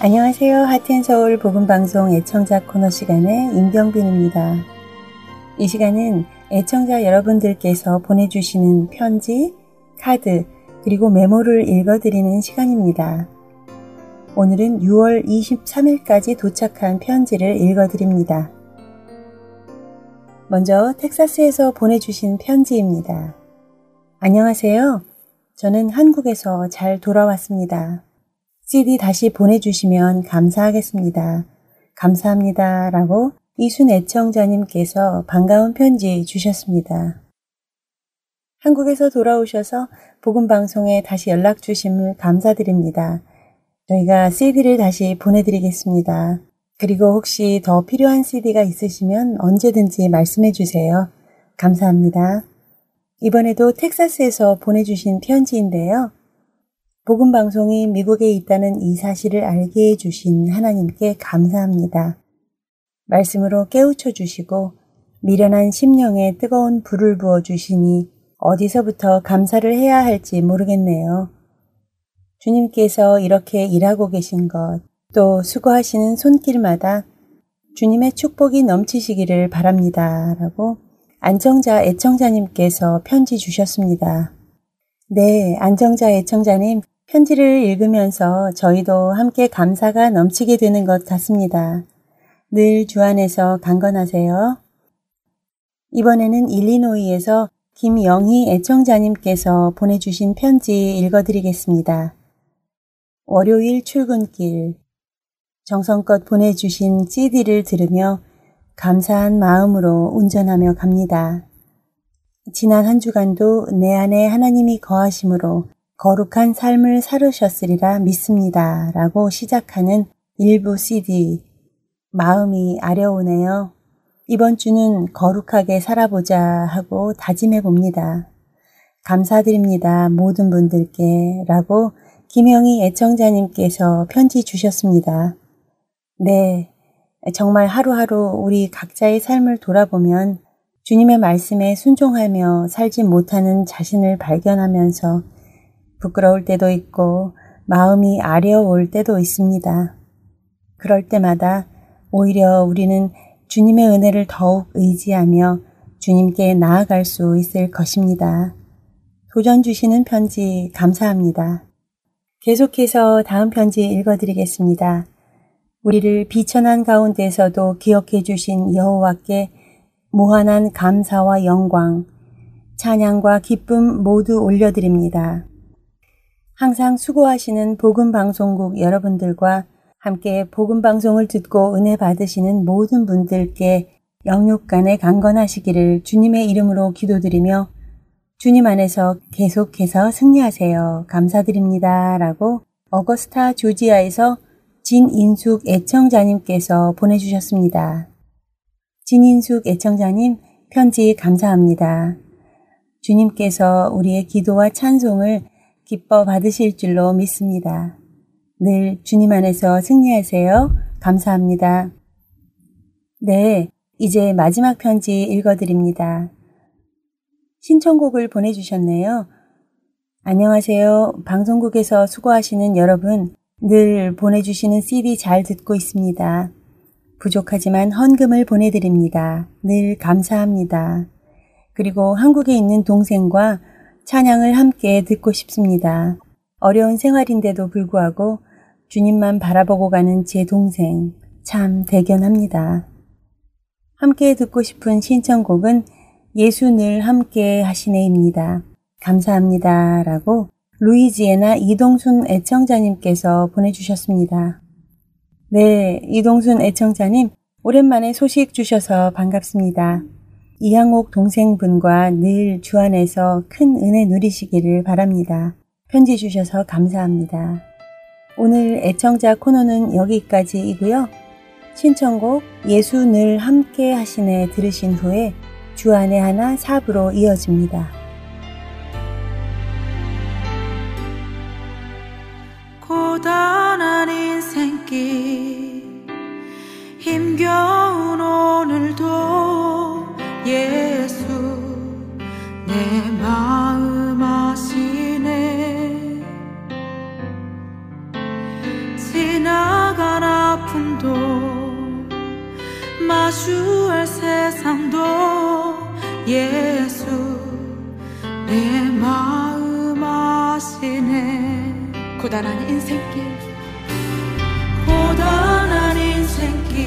안녕하세요. 하트앤서울 복음방송 애청자 코너 시간의 임경빈입니다. 이 시간은 애청자 여러분들께서 보내주시는 편지, 카드, 그리고 메모를 읽어드리는 시간입니다. 오늘은 6월 23일까지 도착한 편지를 읽어드립니다. 먼저 텍사스에서 보내주신 편지입니다. 안녕하세요. 저는 한국에서 잘 돌아왔습니다. CD 다시 보내주시면 감사하겠습니다. 감사합니다. 라고 이순 애청자님께서 반가운 편지 주셨습니다. 한국에서 돌아오셔서 복음방송에 다시 연락 주심을 감사드립니다. 저희가 CD를 다시 보내드리겠습니다. 그리고 혹시 더 필요한 CD가 있으시면 언제든지 말씀해 주세요. 감사합니다. 이번에도 텍사스에서 보내주신 편지인데요. 복음방송이 미국에 있다는 이 사실을 알게 해주신 하나님께 감사합니다. 말씀으로 깨우쳐 주시고 미련한 심령에 뜨거운 불을 부어주시니 어디서부터 감사를 해야 할지 모르겠네요. 주님께서 이렇게 일하고 계신 것, 또 수고하시는 손길마다 주님의 축복이 넘치시기를 바랍니다. 라고 안정자 애청자님께서 편지 주셨습니다. 네, 안정자 애청자님, 편지를 읽으면서 저희도 함께 감사가 넘치게 되는 것 같습니다. 늘 주 안에서 강건하세요. 이번에는 일리노이에서 김영희 애청자님께서 보내주신 편지 읽어드리겠습니다. 월요일 출근길, 정성껏 보내주신 CD를 들으며 감사한 마음으로 운전하며 갑니다. 지난 한 주간도 내 안에 하나님이 거하심으로 거룩한 삶을 살으셨으리라 믿습니다. 라고 시작하는 일부 CD. 마음이 아려오네요. 이번 주는 거룩하게 살아보자 하고 다짐해 봅니다. 감사드립니다. 모든 분들께. 라고 김영희 애청자님께서 편지 주셨습니다. 네, 정말 하루하루 우리 각자의 삶을 돌아보면 주님의 말씀에 순종하며 살지 못하는 자신을 발견하면서 부끄러울 때도 있고 마음이 아려올 때도 있습니다. 그럴 때마다 오히려 우리는 주님의 은혜를 더욱 의지하며 주님께 나아갈 수 있을 것입니다. 도전 주시는 편지 감사합니다. 계속해서 다음 편지 읽어드리겠습니다. 우리를 비천한 가운데서도 기억해 주신 여호와께 무한한 감사와 영광, 찬양과 기쁨 모두 올려드립니다. 항상 수고하시는 복음방송국 여러분들과 함께 복음방송을 듣고 은혜 받으시는 모든 분들께 영육간에 강건하시기를 주님의 이름으로 기도드리며 주님 안에서 계속해서 승리하세요. 감사드립니다. 라고 어거스타 조지아에서 진인숙 애청자님께서 보내주셨습니다. 진인숙 애청자님, 편지 감사합니다. 주님께서 우리의 기도와 찬송을 기뻐 받으실 줄로 믿습니다. 늘 주님 안에서 승리하세요. 감사합니다. 네, 이제 마지막 편지 읽어드립니다. 신청곡을 보내주셨네요. 안녕하세요. 방송국에서 수고하시는 여러분, 늘 보내주시는 CD 잘 듣고 있습니다. 부족하지만 헌금을 보내드립니다. 늘 감사합니다. 그리고 한국에 있는 동생과 찬양을 함께 듣고 싶습니다. 어려운 생활인데도 불구하고 주님만 바라보고 가는 제 동생, 참 대견합니다. 함께 듣고 싶은 신청곡은 예수 늘 함께 하시네입니다. 감사합니다. 라고 루이지애나 이동순 애청자님께서 보내주셨습니다. 네, 이동순 애청자님, 오랜만에 소식 주셔서 반갑습니다. 이양옥 동생분과 늘 주 안에서 큰 은혜 누리시기를 바랍니다. 편지 주셔서 감사합니다. 오늘 애청자 코너는 여기까지이고요. 신청곡 예수 늘 함께 하시네 들으신 후에 주 안에 하나 4부로 이어집니다. 고단한 인생길 힘겨운 오늘도 예수 내 마음 아시네 지나 마주할 세상도 예수 내 마음 아시네. 고단한 인생길, 고단한 인생길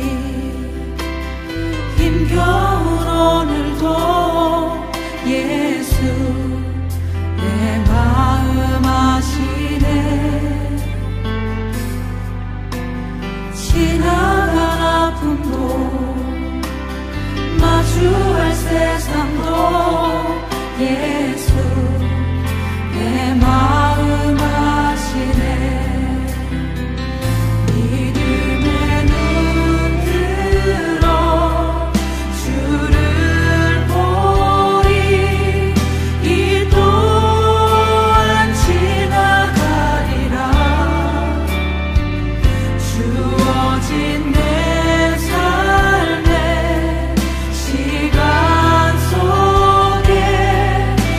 힘겨운 오늘도 예수 내 마음 아시네. 지나간 아픔도 마주할 세상도 예수 내 마음 아시네. 믿음의 눈 들어 주를 보리 이 또한 지나가리라. 주어진 내 삶의 시간 속에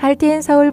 하트앤서울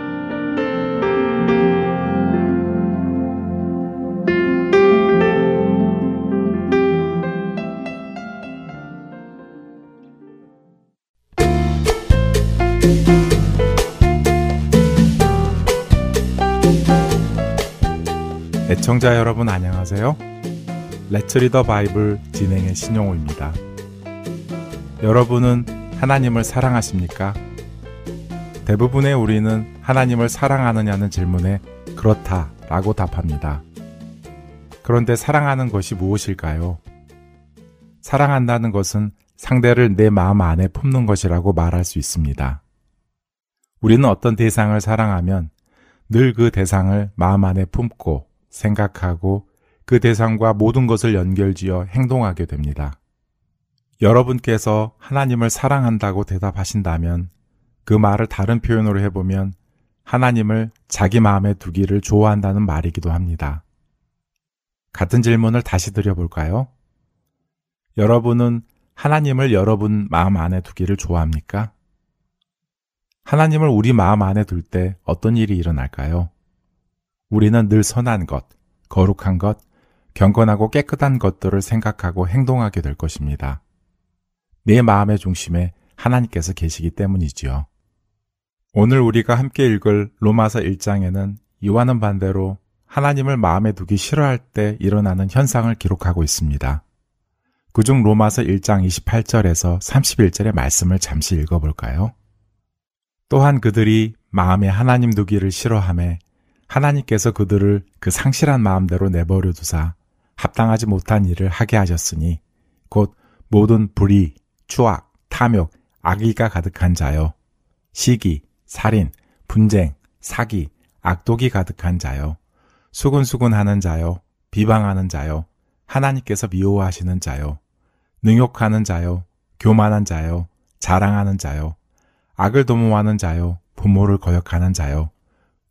애청자 여러분 안녕하세요. Let's read the Bible 진행의 신용호입니다. 여러분은 하나님을 사랑하십니까? 대부분의 우리는 하나님을 사랑하느냐는 질문에 그렇다 라고 답합니다. 그런데 사랑하는 것이 무엇일까요? 사랑한다는 것은 상대를 내 마음 안에 품는 것이라고 말할 수 있습니다. 우리는 어떤 대상을 사랑하면 늘 그 대상을 마음 안에 품고 생각하고 그 대상과 모든 것을 연결지어 행동하게 됩니다. 여러분께서 하나님을 사랑한다고 대답하신다면 그 말을 다른 표현으로 해보면 하나님을 자기 마음에 두기를 좋아한다는 말이기도 합니다. 같은 질문을 다시 드려볼까요? 여러분은 하나님을 여러분 마음 안에 두기를 좋아합니까? 하나님을 우리 마음 안에 둘 때 어떤 일이 일어날까요? 우리는 늘 선한 것, 거룩한 것, 경건하고 깨끗한 것들을 생각하고 행동하게 될 것입니다. 내 마음의 중심에 하나님께서 계시기 때문이지요. 오늘 우리가 함께 읽을 로마서 1장에는 이와는 반대로 하나님을 마음에 두기 싫어할 때 일어나는 현상을 기록하고 있습니다. 그중 로마서 1장 28절에서 31절의 말씀을 잠시 읽어볼까요? 또한 그들이 마음에 하나님 두기를 싫어하며 하나님께서 그들을 그 상실한 마음대로 내버려 두사 합당하지 못한 일을 하게 하셨으니 곧 모든 불의, 추악, 탐욕, 악의가 가득한 자요, 시기, 살인, 분쟁, 사기, 악독이 가득한 자요, 수군수군하는 자요, 비방하는 자요, 하나님께서 미워하시는 자요, 능욕하는 자요, 교만한 자요, 자랑하는 자요, 악을 도모하는 자요, 부모를 거역하는 자요,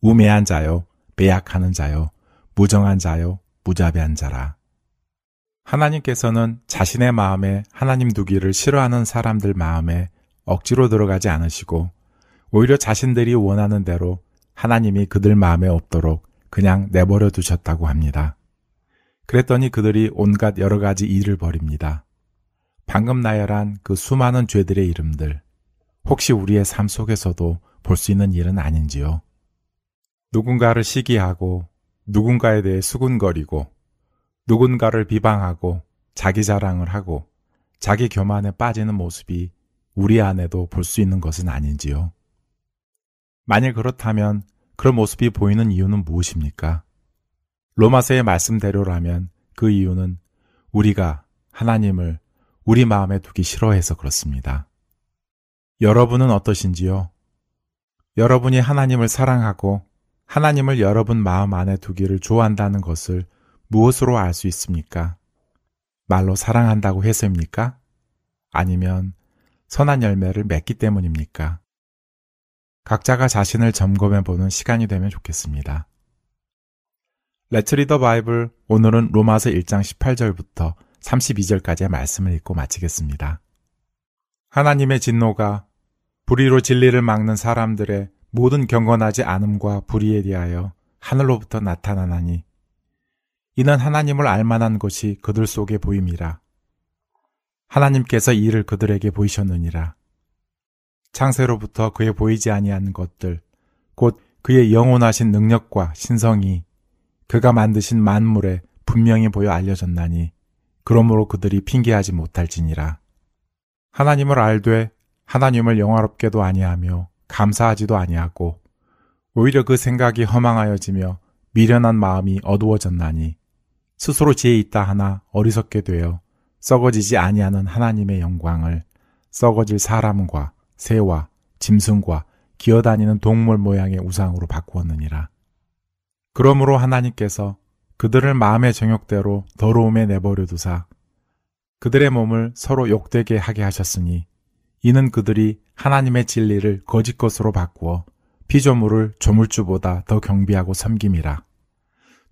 우매한 자요, 배약하는 자요, 무정한 자요, 무자비한 자라. 하나님께서는 자신의 마음에 하나님 두기를 싫어하는 사람들 마음에 억지로 들어가지 않으시고 오히려 자신들이 원하는 대로 하나님이 그들 마음에 없도록 그냥 내버려 두셨다고 합니다. 그랬더니 그들이 온갖 여러 가지 일을 벌입니다. 방금 나열한 그 수많은 죄들의 이름들, 혹시 우리의 삶 속에서도 볼 수 있는 일은 아닌지요? 누군가를 시기하고, 누군가에 대해 수군거리고, 누군가를 비방하고, 자기 자랑을 하고, 자기 교만에 빠지는 모습이 우리 안에도 볼 수 있는 것은 아닌지요? 만일 그렇다면 그런 모습이 보이는 이유는 무엇입니까? 로마서의 말씀대로라면 그 이유는 우리가 하나님을 우리 마음에 두기 싫어해서 그렇습니다. 여러분은 어떠신지요? 여러분이 하나님을 사랑하고 하나님을 여러분 마음 안에 두기를 좋아한다는 것을 무엇으로 알 수 있습니까? 말로 사랑한다고 해서입니까? 아니면 선한 열매를 맺기 때문입니까? 각자가 자신을 점검해보는 시간이 되면 좋겠습니다. Let's read the Bible, 오늘은 로마서 1장 18절부터 32절까지의 말씀을 읽고 마치겠습니다. 하나님의 진노가 불의로 진리를 막는 사람들의 모든 경건하지 않음과 불의에 대하여 하늘로부터 나타나나니 이는 하나님을 알만한 것이 그들 속에 보임이라. 하나님께서 이를 그들에게 보이셨느니라. 창세로부터 그의 보이지 아니한 것들 곧 그의 영원하신 능력과 신성이 그가 만드신 만물에 분명히 보여 알려졌나니 그러므로 그들이 핑계하지 못할지니라. 하나님을 알되 하나님을 영화롭게도 아니하며 감사하지도 아니하고 오히려 그 생각이 허망하여지며 미련한 마음이 어두워졌나니 스스로 지혜 있다 하나 어리석게 되어 썩어지지 아니하는 하나님의 영광을 썩어질 사람과 새와 짐승과 기어다니는 동물 모양의 우상으로 바꾸었느니라. 그러므로 하나님께서 그들을 마음의 정욕대로 더러움에 내버려 두사 그들의 몸을 서로 욕되게 하게 하셨으니 이는 그들이 하나님의 진리를 거짓 것으로 바꾸어 피조물을 조물주보다 더 경비하고 섬김이라.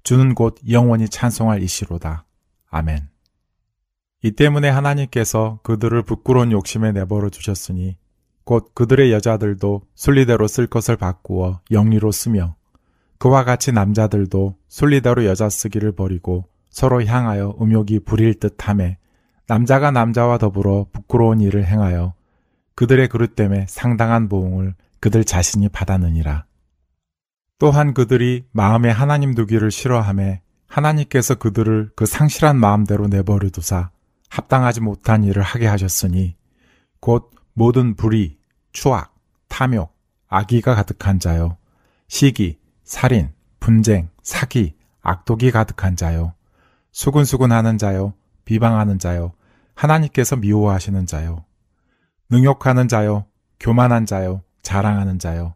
주는 곧 영원히 찬송할 이시로다. 아멘. 이 때문에 하나님께서 그들을 부끄러운 욕심에 내버려 두셨으니 곧 그들의 여자들도 순리대로 쓸 것을 바꾸어 영리로 쓰며 그와 같이 남자들도 순리대로 여자 쓰기를 버리고 서로 향하여 음욕이 부릴 듯하매 남자가 남자와 더불어 부끄러운 일을 행하여 그들의 그릇 때문에 상당한 보응을 그들 자신이 받았느니라. 또한 그들이 마음에 하나님 두기를 싫어하매 하나님께서 그들을 그 상실한 마음대로 내버려 두사 합당하지 못한 일을 하게 하셨으니 곧 모든 불의, 추악, 탐욕, 악의가 가득한 자요, 시기, 살인, 분쟁, 사기, 악독이 가득한 자요, 수군수군하는 자요, 비방하는 자요, 하나님께서 미워하시는 자요, 능욕하는 자요, 교만한 자요, 자랑하는 자요,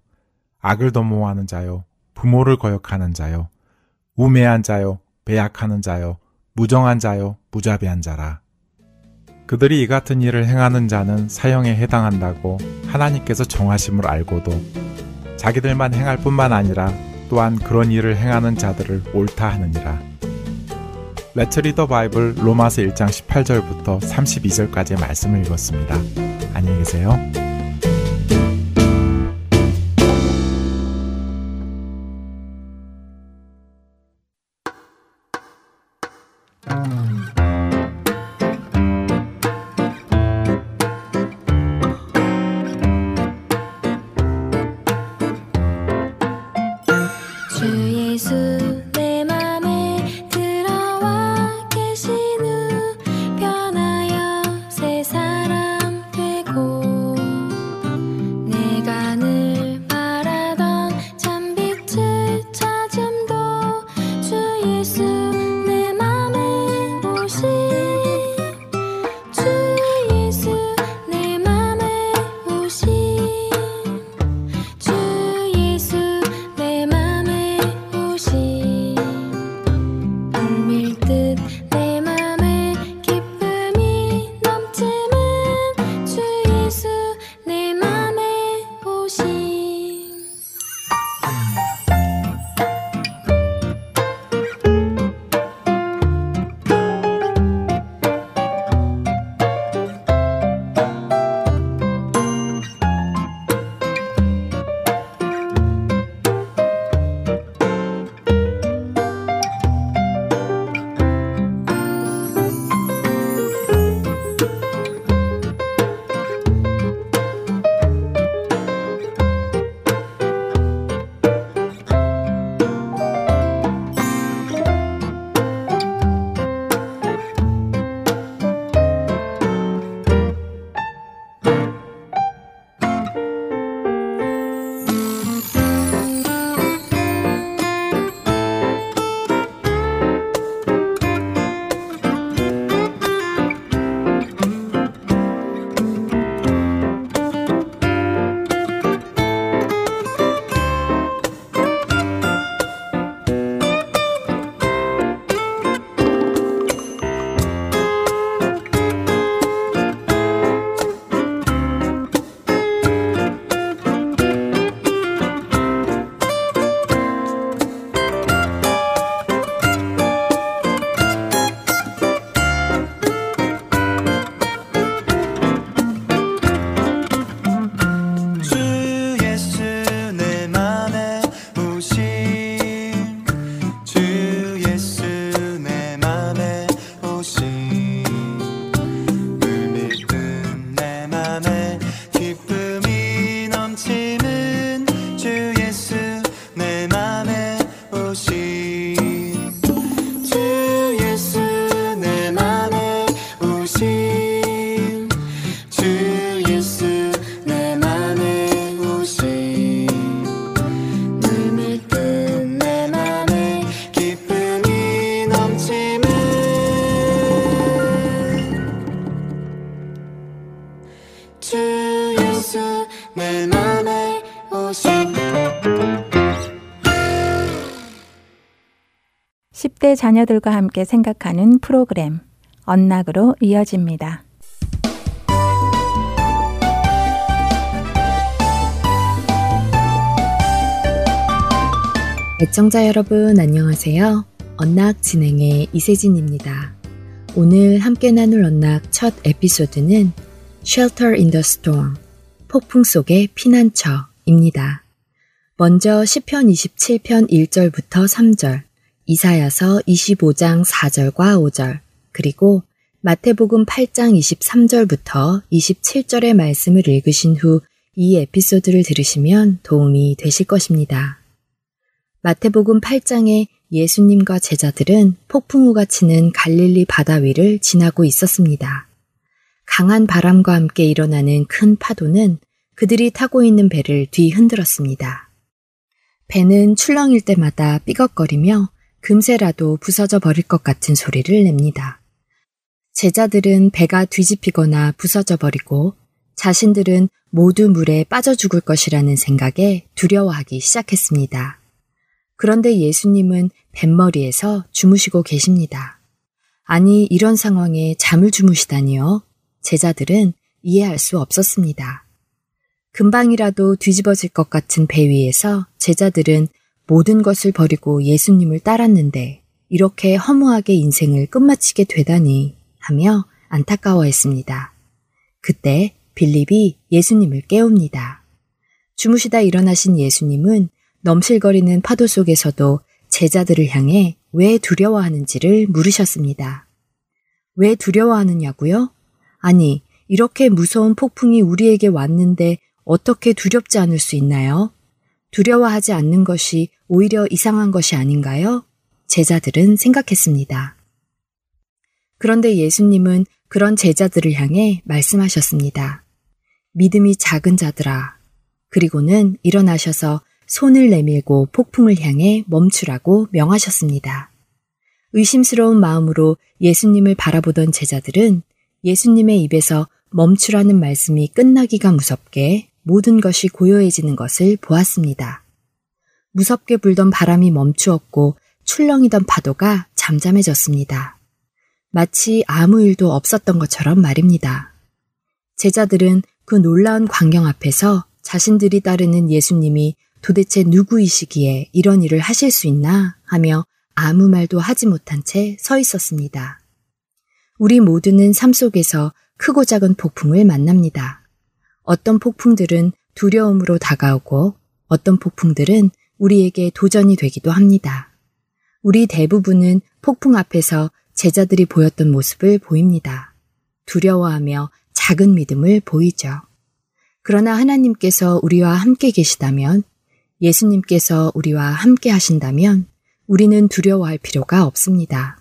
악을 도모하는 자요, 부모를 거역하는 자요, 우매한 자요, 배약하는 자요, 무정한 자요, 무자비한 자라. 그들이 이 같은 일을 행하는 자는 사형에 해당한다고 하나님께서 정하심을 알고도 자기들만 행할 뿐만 아니라 또한 그런 일을 행하는 자들을 옳다 하느니라. Let's read the Bible 로마서 1장 18절부터 32절까지의 말씀을 읽었습니다. 안녕히 계세요. 내 맘에 10대 자녀들과 함께 생각하는 프로그램 언락으로 이어집니다. 애청자 여러분 안녕하세요. 언락 진행의 이세진입니다. 오늘 함께 나눌 언락 첫 에피소드는 Shelter in the Storm, 폭풍 속의 피난처입니다. 먼저 시편 27편 1절부터 3절, 이사야서 25장 4절과 5절, 그리고 마태복음 8장 23절부터 27절의 말씀을 읽으신 후 이 에피소드를 들으시면 도움이 되실 것입니다. 마태복음 8장에 예수님과 제자들은 폭풍우가 치는 갈릴리 바다 위를 지나고 있었습니다. 강한 바람과 함께 일어나는 큰 파도는 그들이 타고 있는 배를 뒤흔들었습니다. 배는 출렁일 때마다 삐걱거리며 금세라도 부서져 버릴 것 같은 소리를 냅니다. 제자들은 배가 뒤집히거나 부서져 버리고 자신들은 모두 물에 빠져 죽을 것이라는 생각에 두려워하기 시작했습니다. 그런데 예수님은 뱃머리에서 주무시고 계십니다. 아니, 이런 상황에 잠을 주무시다니요? 제자들은 이해할 수 없었습니다. 금방이라도 뒤집어질 것 같은 배 위에서 제자들은 모든 것을 버리고 예수님을 따랐는데 이렇게 허무하게 인생을 끝마치게 되다니 하며 안타까워했습니다. 그때 빌립이 예수님을 깨웁니다. 주무시다 일어나신 예수님은 넘실거리는 파도 속에서도 제자들을 향해 왜 두려워하는지를 물으셨습니다. 왜 두려워하느냐고요? 아니, 이렇게 무서운 폭풍이 우리에게 왔는데 어떻게 두렵지 않을 수 있나요? 두려워하지 않는 것이 오히려 이상한 것이 아닌가요? 제자들은 생각했습니다. 그런데 예수님은 그런 제자들을 향해 말씀하셨습니다. 믿음이 작은 자들아. 그리고는 일어나셔서 손을 내밀고 폭풍을 향해 멈추라고 명하셨습니다. 의심스러운 마음으로 예수님을 바라보던 제자들은 예수님의 입에서 멈추라는 말씀이 끝나기가 무섭게 모든 것이 고요해지는 것을 보았습니다. 무섭게 불던 바람이 멈추었고 출렁이던 파도가 잠잠해졌습니다. 마치 아무 일도 없었던 것처럼 말입니다. 제자들은 그 놀라운 광경 앞에서 자신들이 따르는 예수님이 도대체 누구이시기에 이런 일을 하실 수 있나 하며 아무 말도 하지 못한 채 서 있었습니다. 우리 모두는 삶 속에서 크고 작은 폭풍을 만납니다. 어떤 폭풍들은 두려움으로 다가오고 어떤 폭풍들은 우리에게 도전이 되기도 합니다. 우리 대부분은 폭풍 앞에서 제자들이 보였던 모습을 보입니다. 두려워하며 작은 믿음을 보이죠. 그러나 하나님께서 우리와 함께 계시다면, 예수님께서 우리와 함께 하신다면 우리는 두려워할 필요가 없습니다.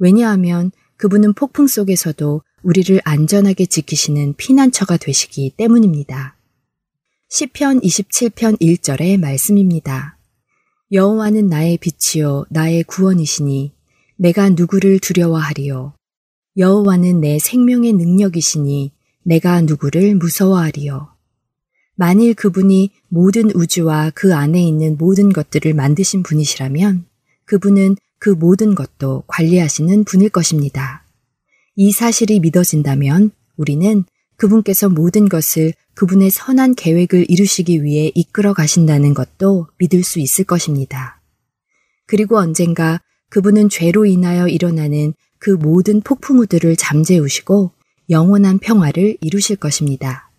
왜냐하면 그분은 폭풍 속에서도 우리를 안전하게 지키시는 피난처가 되시기 때문입니다. 시편 27편 1절의 말씀입니다. 여호와는 나의 빛이요 나의 구원이시니 내가 누구를 두려워하리요. 여호와는 내 생명의 능력이시니 내가 누구를 무서워하리요. 만일 그분이 모든 우주와 그 안에 있는 모든 것들을 만드신 분이시라면 그분은 그 모든 것도 관리하시는 분일 것입니다. 이 사실이 믿어진다면 우리는 그분께서 모든 것을 그분의 선한 계획을 이루시기 위해 이끌어 가신다는 것도 믿을 수 있을 것입니다. 그리고 언젠가 그분은 죄로 인하여 일어나는 그 모든 폭풍우들을 잠재우시고 영원한 평화를 이루실 것입니다.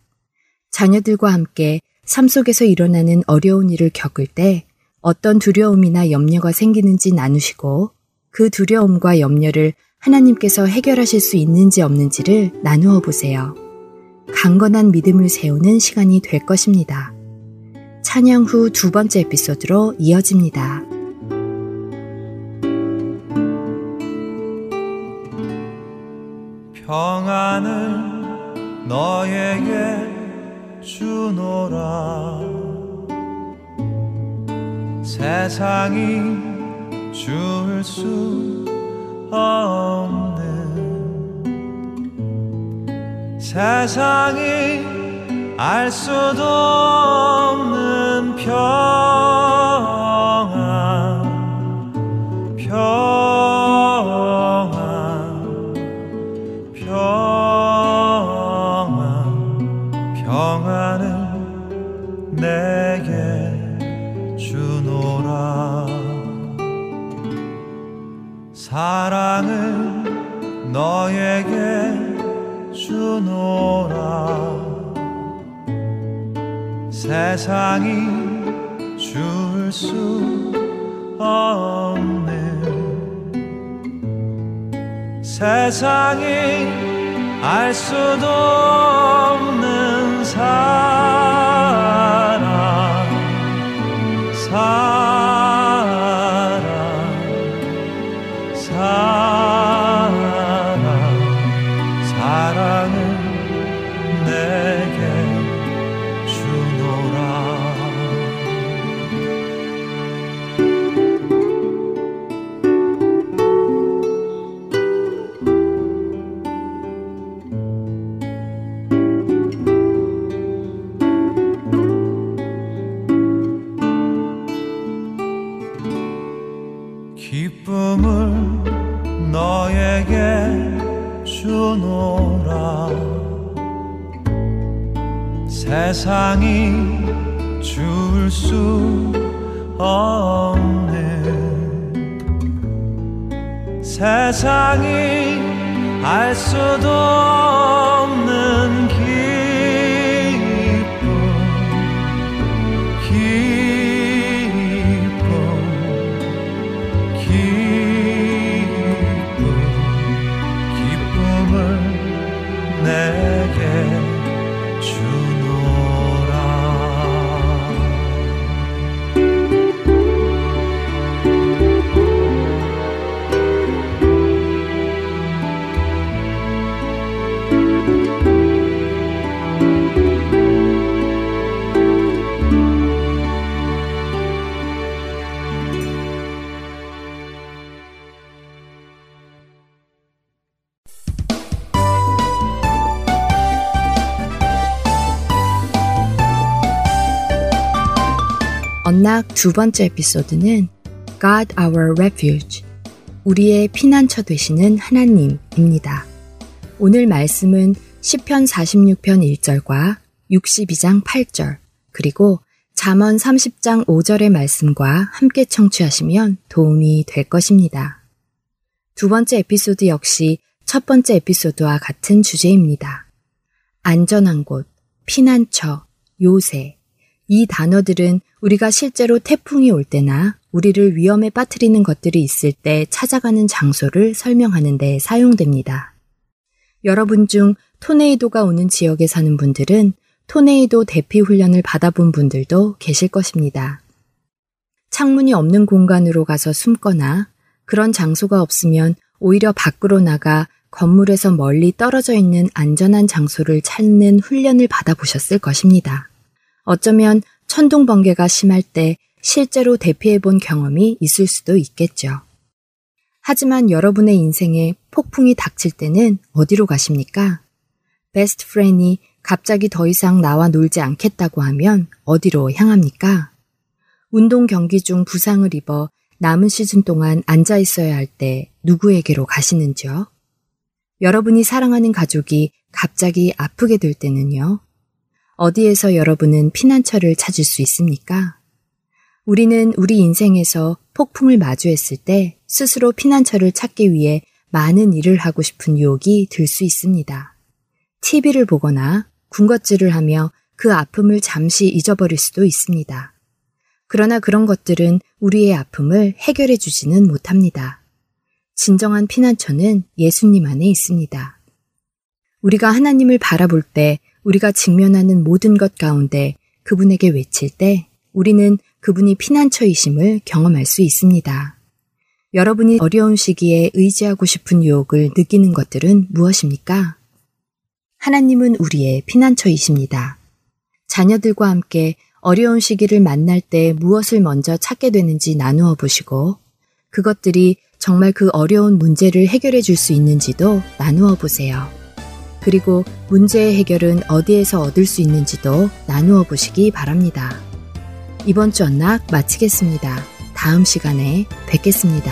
자녀들과 함께 삶 속에서 일어나는 어려운 일을 겪을 때 어떤 두려움이나 염려가 생기는지 나누시고 그 두려움과 염려를 하나님께서 해결하실 수 있는지 없는지를 나누어 보세요. 강건한 믿음을 세우는 시간이 될 것입니다. 찬양 후 두 번째 에피소드로 이어집니다. 평안을 너에게 주노라. 세상이 줄 수 없는, 세상이 알 수도 없는 평안. 너에게 주노라. 세상이 줄 수 없는, 세상이 알 수도 없는 사랑을 내게 주노라. 기쁨을 너에게 주노라. 세상이 줄 수 없는, 세상이 알 수도 없는 기쁨을 내게 언락 두 번째 에피소드는 God Our Refuge, 우리의 피난처 되시는 하나님입니다. 오늘 말씀은 시편 46편 1절과 62장 8절, 그리고 잠언 30장 5절의 말씀과 함께 청취하시면 도움이 될 것입니다. 두 번째 에피소드 역시 첫 번째 에피소드와 같은 주제입니다. 안전한 곳, 피난처, 요새, 이 단어들은 우리가 실제로 태풍이 올 때나 우리를 위험에 빠뜨리는 것들이 있을 때 찾아가는 장소를 설명하는 데 사용됩니다. 여러분 중 토네이도가 오는 지역에 사는 분들은 토네이도 대피 훈련을 받아본 분들도 계실 것입니다. 창문이 없는 공간으로 가서 숨거나 그런 장소가 없으면 오히려 밖으로 나가 건물에서 멀리 떨어져 있는 안전한 장소를 찾는 훈련을 받아보셨을 것입니다. 어쩌면 천둥 번개가 심할 때 실제로 대피해본 경험이 있을 수도 있겠죠. 하지만 여러분의 인생에 폭풍이 닥칠 때는 어디로 가십니까? 베스트 프렌이 갑자기 더 이상 나와 놀지 않겠다고 하면 어디로 향합니까? 운동 경기 중 부상을 입어 남은 시즌 동안 앉아 있어야 할 때 누구에게로 가시는지요? 여러분이 사랑하는 가족이 갑자기 아프게 될 때는요? 어디에서 여러분은 피난처를 찾을 수 있습니까? 우리는 우리 인생에서 폭풍을 마주했을 때 스스로 피난처를 찾기 위해 많은 일을 하고 싶은 유혹이 들 수 있습니다. TV를 보거나 군것질을 하며 그 아픔을 잠시 잊어버릴 수도 있습니다. 그러나 그런 것들은 우리의 아픔을 해결해 주지는 못합니다. 진정한 피난처는 예수님 안에 있습니다. 우리가 하나님을 바라볼 때 우리가 직면하는 모든 것 가운데 그분에게 외칠 때 우리는 그분이 피난처이심을 경험할 수 있습니다. 여러분이 어려운 시기에 의지하고 싶은 유혹을 느끼는 것들은 무엇입니까? 하나님은 우리의 피난처이십니다. 자녀들과 함께 어려운 시기를 만날 때 무엇을 먼저 찾게 되는지 나누어 보시고 그것들이 정말 그 어려운 문제를 해결해 줄 수 있는지도 나누어 보세요. 그리고 문제의 해결은 어디에서 얻을 수 있는지도 나누어 보시기 바랍니다. 이번 주 언락 마치겠습니다. 다음 시간에 뵙겠습니다.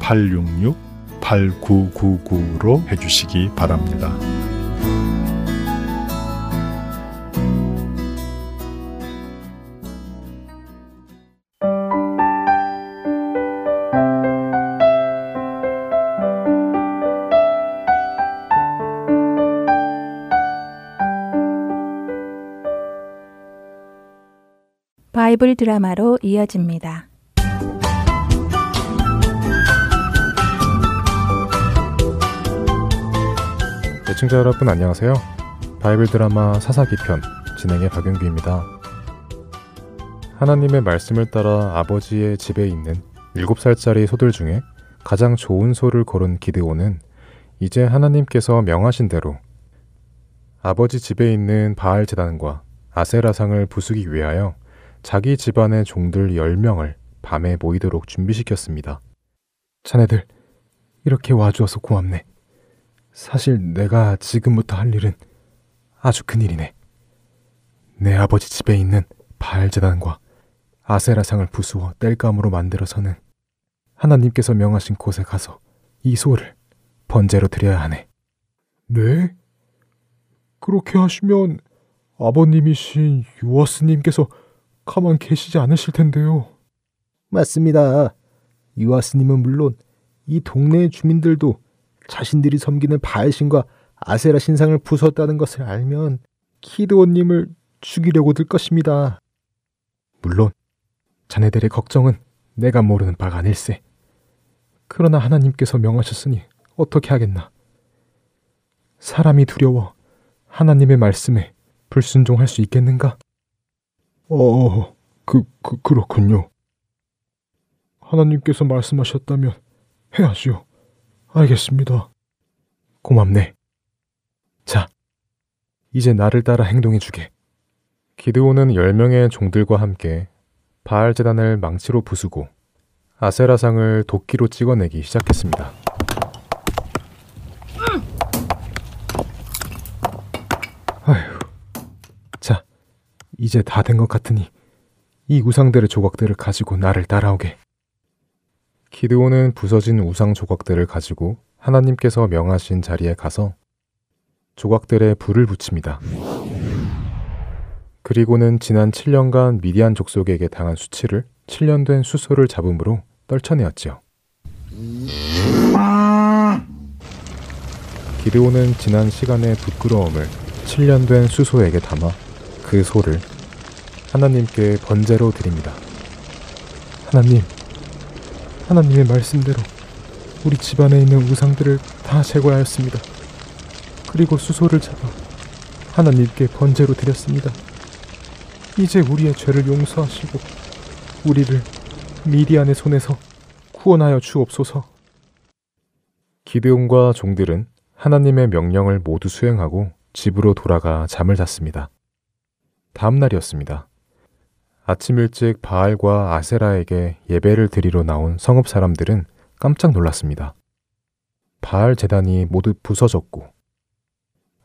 602-866-8999로 해주시기 바랍니다. 바이블 드라마로 이어집니다. 시청자 여러분 안녕하세요. 바이블 드라마 사사기 편 진행의 박윤규입니다. 하나님의 말씀을 따라 아버지의 집에 있는 7살짜리 소들 중에 가장 좋은 소를 고른 기드온은 이제 하나님께서 명하신 대로 아버지 집에 있는 바알 제단과 아세라상을 부수기 위하여 자기 집안의 종들 10명을 밤에 모이도록 준비시켰습니다. 자네들 이렇게 와주어서 고맙네. 사실 내가 지금부터 할 일은 아주 큰일이네. 내 아버지 집에 있는 바알 제단과 아세라상을 부수어 땔감으로 만들어서는 하나님께서 명하신 곳에 가서 이 소를 번제로 드려야 하네. 네? 그렇게 하시면 아버님이신 유아스님께서 가만 계시지 않으실 텐데요. 맞습니다. 유아스님은 물론 이 동네의 주민들도 자신들이 섬기는 바알신과 아세라 신상을 부수었다는 것을 알면 기드온님을 죽이려고 들 것입니다. 물론 자네들의 걱정은 내가 모르는 바가 아닐세. 그러나 하나님께서 명하셨으니 어떻게 하겠나. 사람이 두려워 하나님의 말씀에 불순종할 수 있겠는가? 그렇군요. 하나님께서 말씀하셨다면 해야지요. 알겠습니다. 고맙네. 자, 이제 나를 따라 행동해주게. 기드온은 10명의 종들과 함께 바알 제단을 망치로 부수고 아세라상을 도끼로 찍어내기 시작했습니다. 아휴, 자, 이제 다 된 것 같으니 이 우상들의 조각들을 가지고 나를 따라오게. 기드온은 부서진 우상 조각들을 가지고 하나님께서 명하신 자리에 가서 조각들에 불을 붙입니다. 그리고는 지난 7년간 미디안 족속에게 당한 수치를 7년 된 수소를 잡음으로 떨쳐내었지요. 기드온은 지난 시간의 부끄러움을 7년 된 수소에게 담아 그 소를 하나님께 번제로 드립니다. 하나님의 말씀대로 우리 집안에 있는 우상들을 다 제거하였습니다. 그리고 수소를 잡아 하나님께 번제로 드렸습니다. 이제 우리의 죄를 용서하시고 우리를 미디안의 손에서 구원하여 주옵소서. 기드온과 종들은 하나님의 명령을 모두 수행하고 집으로 돌아가 잠을 잤습니다. 다음 날이었습니다. 아침 일찍 바알과 아세라에게 예배를 드리러 나온 성읍 사람들은 깜짝 놀랐습니다. 바알 제단이 모두 부서졌고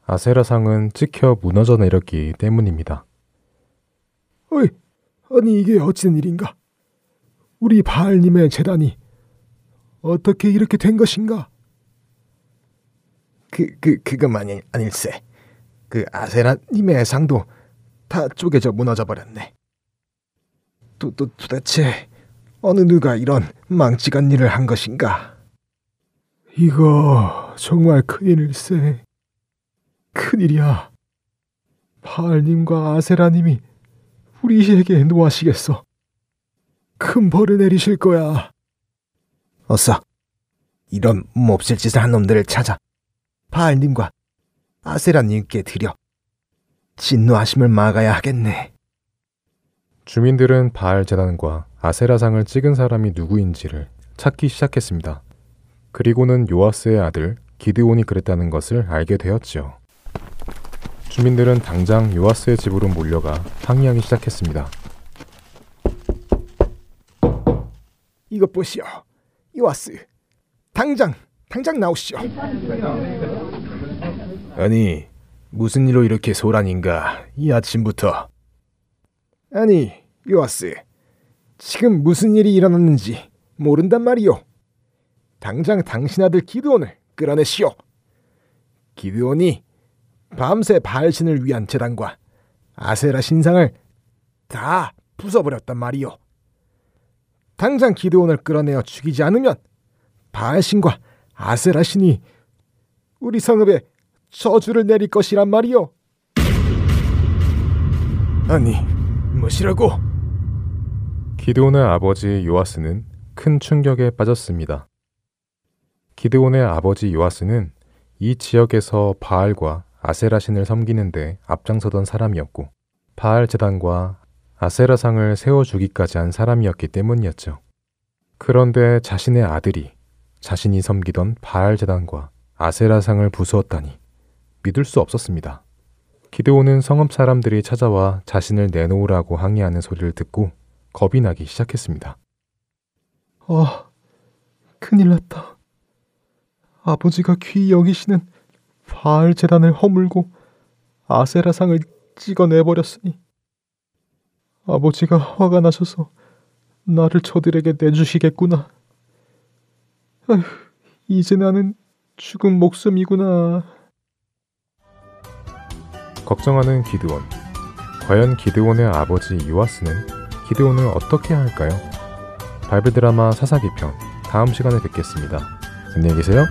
아세라상은 찍혀 무너져 내렸기 때문입니다. 어이, 아니 이게 어찌된 일인가? 우리 바알님의 제단이 어떻게 이렇게 된 것인가? 그것만이 아닐세. 그 아세라님의 상도 다 쪼개져 무너져 버렸네. 도대체 어느 누가 이런 망치간 일을 한 것인가? 이거 정말 큰일일세. 큰일이야. 바알님과 아세라님이 우리에게 노하시겠어. 큰 벌을 내리실 거야. 어서 이런 몹쓸 짓을 한 놈들을 찾아 바알님과 아세라님께 드려 진노하심을 막아야 하겠네. 주민들은 바알 제단과 아세라상을 찍은 사람이 누구인지를 찾기 시작했습니다. 그리고는 요아스의 아들 기드온이 그랬다는 것을 알게 되었지요. 주민들은 당장 요아스의 집으로 몰려가 항의하기 시작했습니다. 이것 보시오. 요아스, 당장 나오시오. 아니, 무슨 일로 이렇게 소란인가, 이 아침부터. 아니, 요아스, 지금 무슨 일이 일어났는지 모른단 말이오. 당장 당신 아들 기드온을 끌어내시오. 기드온이 밤새 바알신을 위한 제단과 아세라 신상을 다 부숴버렸단 말이오. 당장 기드온을 끌어내어 죽이지 않으면 바알신과 아세라 신이 우리 성읍에 저주를 내릴 것이란 말이오. 아니, 무엇이라고? 기드온의 아버지 요아스는 큰 충격에 빠졌습니다. 기드온의 아버지 요아스는 이 지역에서 바알과 아세라 신을 섬기는데 앞장서던 사람이었고 바알 제단과 아세라상을 세워주기까지 한 사람이었기 때문이었죠. 그런데 자신의 아들이 자신이 섬기던 바알 제단과 아세라상을 부수었다니 믿을 수 없었습니다. 기드온은 성읍 사람들이 찾아와 자신을 내놓으라고 항의하는 소리를 듣고 겁이 나기 시작했습니다. 큰일 났다. 아버지가 귀히 여기시는 바알 제단을 허물고 아세라상을 찍어내버렸으니 아버지가 화가 나셔서 나를 저들에게 내주시겠구나. 아휴, 이제 나는 죽은 목숨이구나. 걱정하는 기드온. 과연 기드온의 아버지 요아스는 기드온을 어떻게 할까요? 바이블 드라마 사사기 편 다음 시간에 뵙겠습니다. 안녕히 계세요.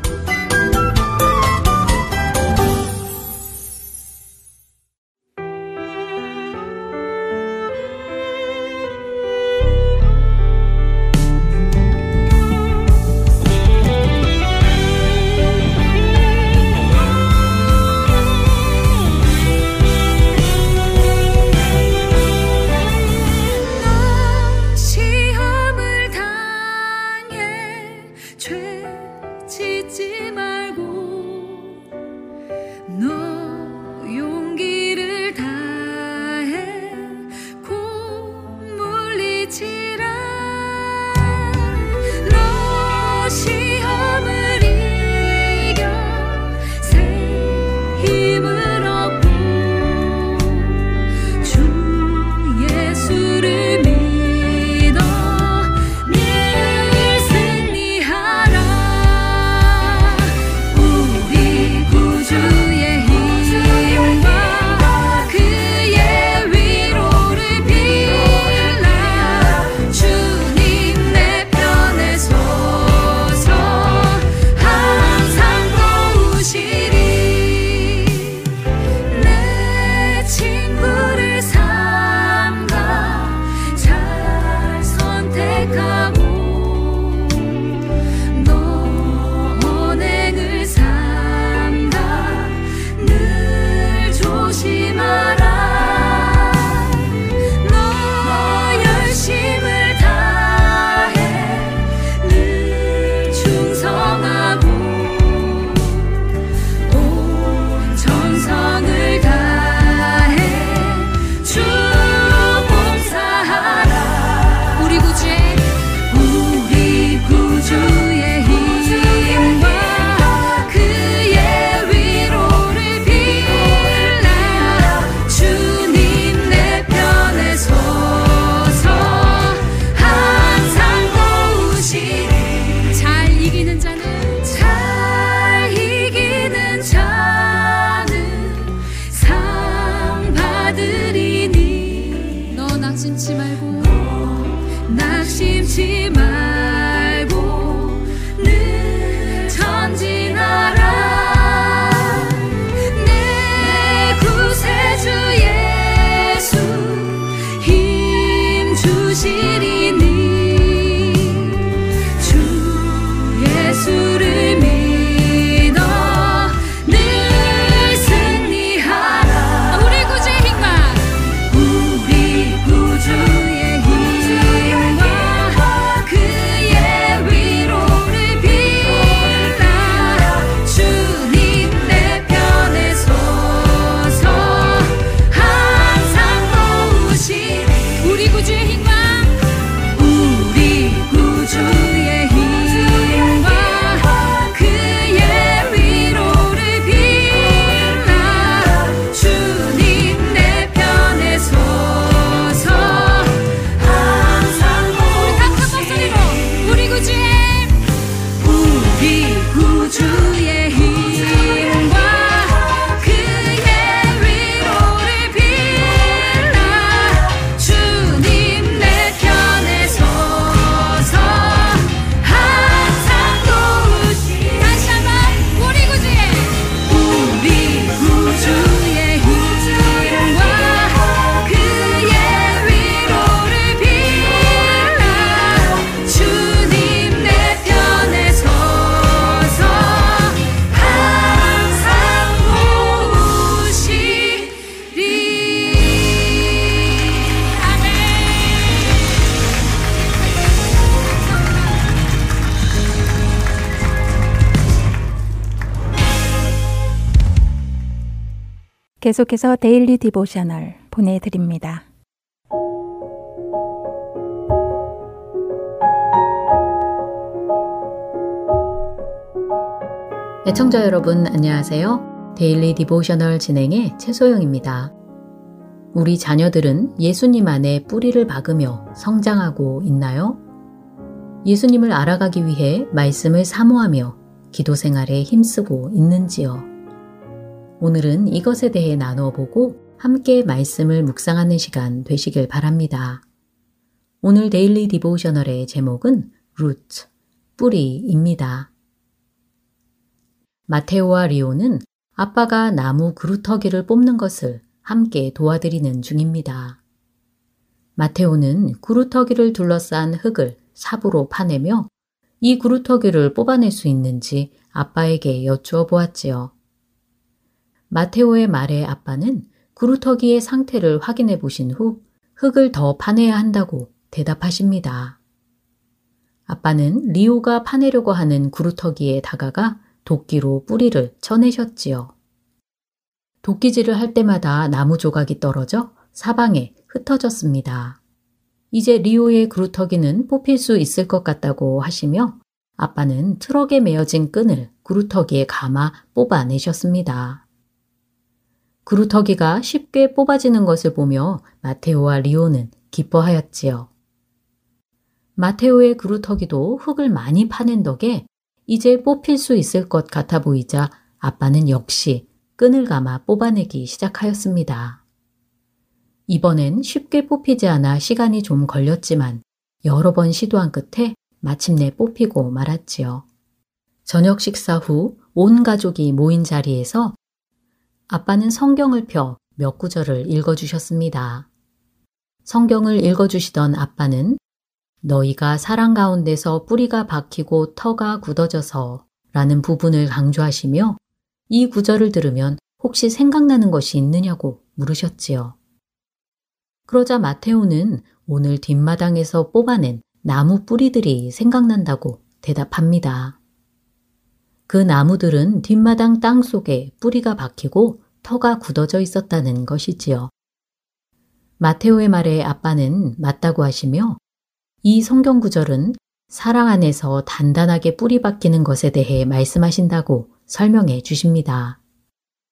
계속해서 데일리 디보셔널 보내드립니다. 애청자 여러분 안녕하세요. 데일리 디보셔널 진행의 최소영입니다. 우리 자녀들은 예수님 안에 뿌리를 박으며 성장하고 있나요? 예수님을 알아가기 위해 말씀을 사모하며 기도 생활에 힘쓰고 있는지요? 오늘은 이것에 대해 나누어 보고 함께 말씀을 묵상하는 시간 되시길 바랍니다. 오늘 데일리 디보셔널의 제목은 루트, 뿌리입니다. 마테오와 리오는 아빠가 나무 그루터기를 뽑는 것을 함께 도와드리는 중입니다. 마테오는 그루터기를 둘러싼 흙을 삽으로 파내며 이 그루터기를 뽑아낼 수 있는지 아빠에게 여쭈어 보았지요. 마테오의 말에 아빠는 그루터기의 상태를 확인해 보신 후 흙을 더 파내야 한다고 대답하십니다. 아빠는 리오가 파내려고 하는 그루터기에 다가가 도끼로 뿌리를 쳐내셨지요. 도끼질을 할 때마다 나무 조각이 떨어져 사방에 흩어졌습니다. 이제 리오의 그루터기는 뽑힐 수 있을 것 같다고 하시며 아빠는 트럭에 매어진 끈을 그루터기에 감아 뽑아내셨습니다. 그루터기가 쉽게 뽑아지는 것을 보며 마테오와 리오는 기뻐하였지요. 마테오의 그루터기도 흙을 많이 파낸 덕에 이제 뽑힐 수 있을 것 같아 보이자 아빠는 역시 끈을 감아 뽑아내기 시작하였습니다. 이번엔 쉽게 뽑히지 않아 시간이 좀 걸렸지만 여러 번 시도한 끝에 마침내 뽑히고 말았지요. 저녁 식사 후 온 가족이 모인 자리에서 아빠는 성경을 펴 몇 구절을 읽어주셨습니다. 성경을 읽어주시던 아빠는 너희가 사랑 가운데서 뿌리가 박히고 터가 굳어져서 라는 부분을 강조하시며 이 구절을 들으면 혹시 생각나는 것이 있느냐고 물으셨지요. 그러자 마테오는 오늘 뒷마당에서 뽑아낸 나무 뿌리들이 생각난다고 대답합니다. 그 나무들은 뒷마당 땅 속에 뿌리가 박히고 터가 굳어져 있었다는 것이지요. 마테오의 말에 아빠는 맞다고 하시며 이 성경 구절은 사랑 안에서 단단하게 뿌리 박히는 것에 대해 말씀하신다고 설명해 주십니다.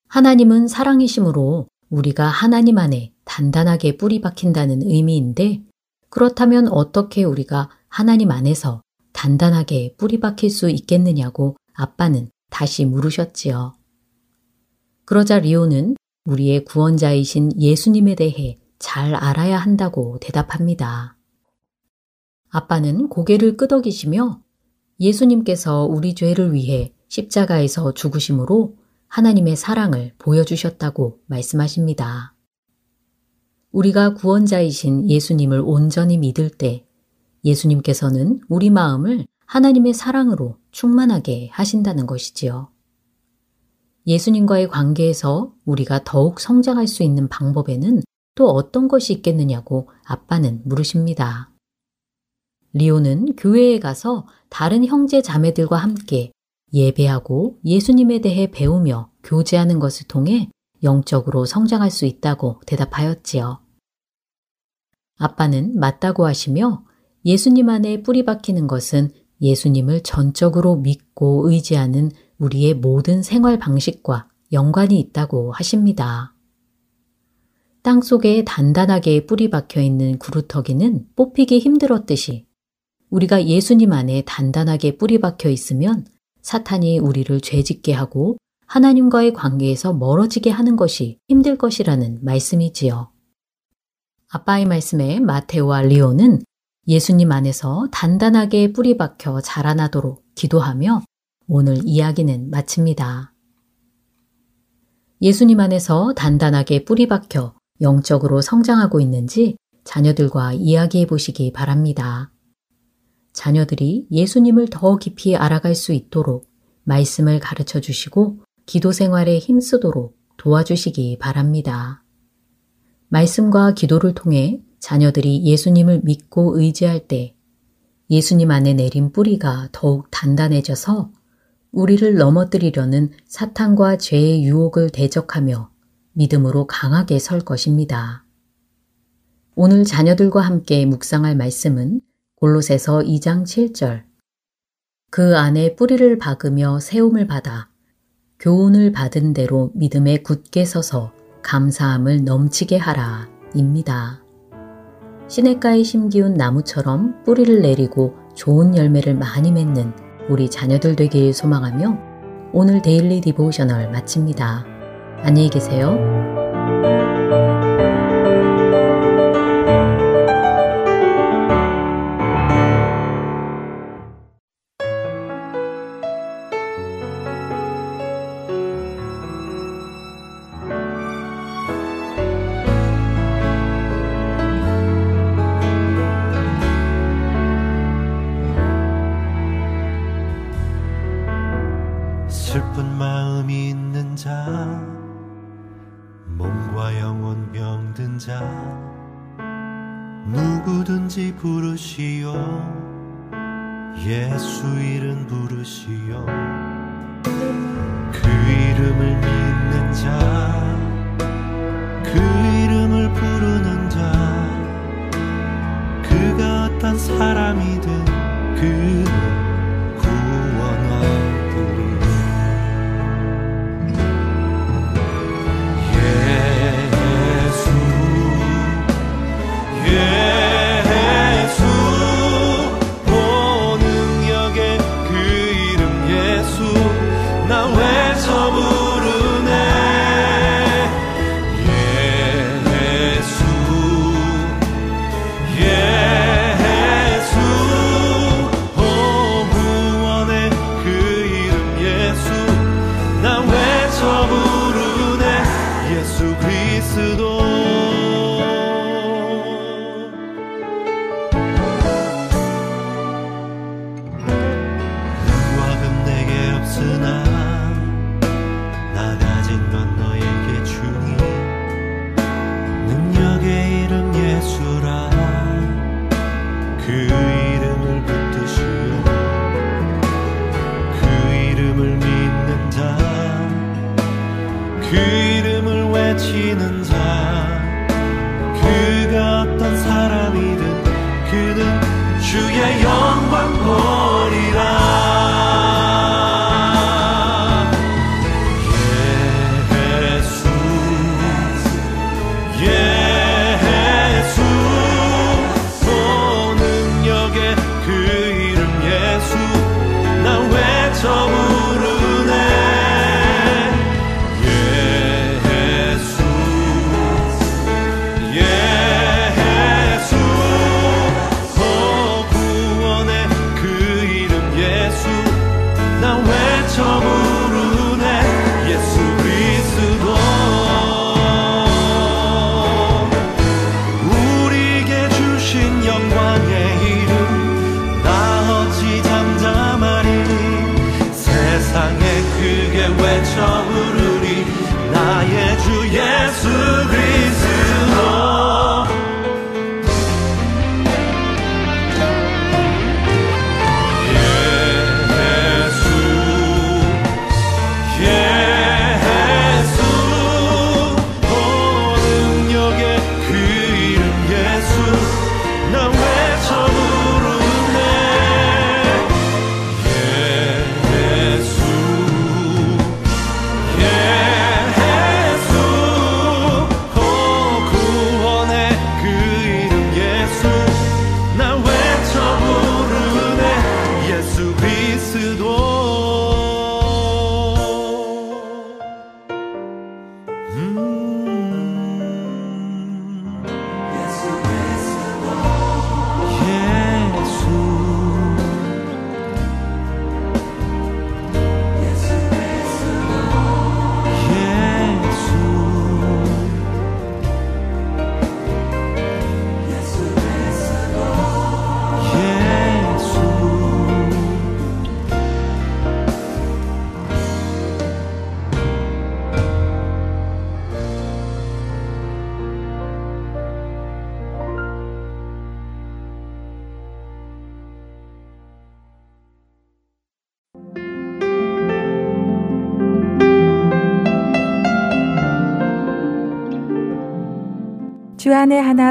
하나님은 사랑이심으로 우리가 하나님 안에 단단하게 뿌리 박힌다는 의미인데 그렇다면 어떻게 우리가 하나님 안에서 단단하게 뿌리 박힐 수 있겠느냐고 아빠는 다시 물으셨지요. 그러자 리오는 우리의 구원자이신 예수님에 대해 잘 알아야 한다고 대답합니다. 아빠는 고개를 끄덕이시며 예수님께서 우리 죄를 위해 십자가에서 죽으심으로 하나님의 사랑을 보여주셨다고 말씀하십니다. 우리가 구원자이신 예수님을 온전히 믿을 때 예수님께서는 우리 마음을 하나님의 사랑으로 충만하게 하신다는 것이지요. 예수님과의 관계에서 우리가 더욱 성장할 수 있는 방법에는 또 어떤 것이 있겠느냐고 아빠는 물으십니다. 리오는 교회에 가서 다른 형제 자매들과 함께 예배하고 예수님에 대해 배우며 교제하는 것을 통해 영적으로 성장할 수 있다고 대답하였지요. 아빠는 맞다고 하시며 예수님 안에 뿌리 박히는 것은 예수님을 전적으로 믿고 의지하는 우리의 모든 생활 방식과 연관이 있다고 하십니다. 땅 속에 단단하게 뿌리 박혀 있는 구루터기는 뽑히기 힘들었듯이 우리가 예수님 안에 단단하게 뿌리 박혀 있으면 사탄이 우리를 죄짓게 하고 하나님과의 관계에서 멀어지게 하는 것이 힘들 것이라는 말씀이지요. 아빠의 말씀에 마테오와 리오는 예수님 안에서 단단하게 뿌리 박혀 자라나도록 기도하며 오늘 이야기는 마칩니다. 예수님 안에서 단단하게 뿌리 박혀 영적으로 성장하고 있는지 자녀들과 이야기해 보시기 바랍니다. 자녀들이 예수님을 더 깊이 알아갈 수 있도록 말씀을 가르쳐 주시고 기도 생활에 힘쓰도록 도와주시기 바랍니다. 말씀과 기도를 통해 자녀들이 예수님을 믿고 의지할 때 예수님 안에 내린 뿌리가 더욱 단단해져서 우리를 넘어뜨리려는 사탄과 죄의 유혹을 대적하며 믿음으로 강하게 설 것입니다. 오늘 자녀들과 함께 묵상할 말씀은 골로새서 2장 7절 그 안에 뿌리를 박으며 세움을 받아 교훈을 받은 대로 믿음에 굳게 서서 감사함을 넘치게 하라 입니다. 시냇가에 심기운 나무처럼 뿌리를 내리고 좋은 열매를 많이 맺는 우리 자녀들 되길 소망하며 오늘 데일리 디보셔널 마칩니다. 안녕히 계세요. 주안의 하나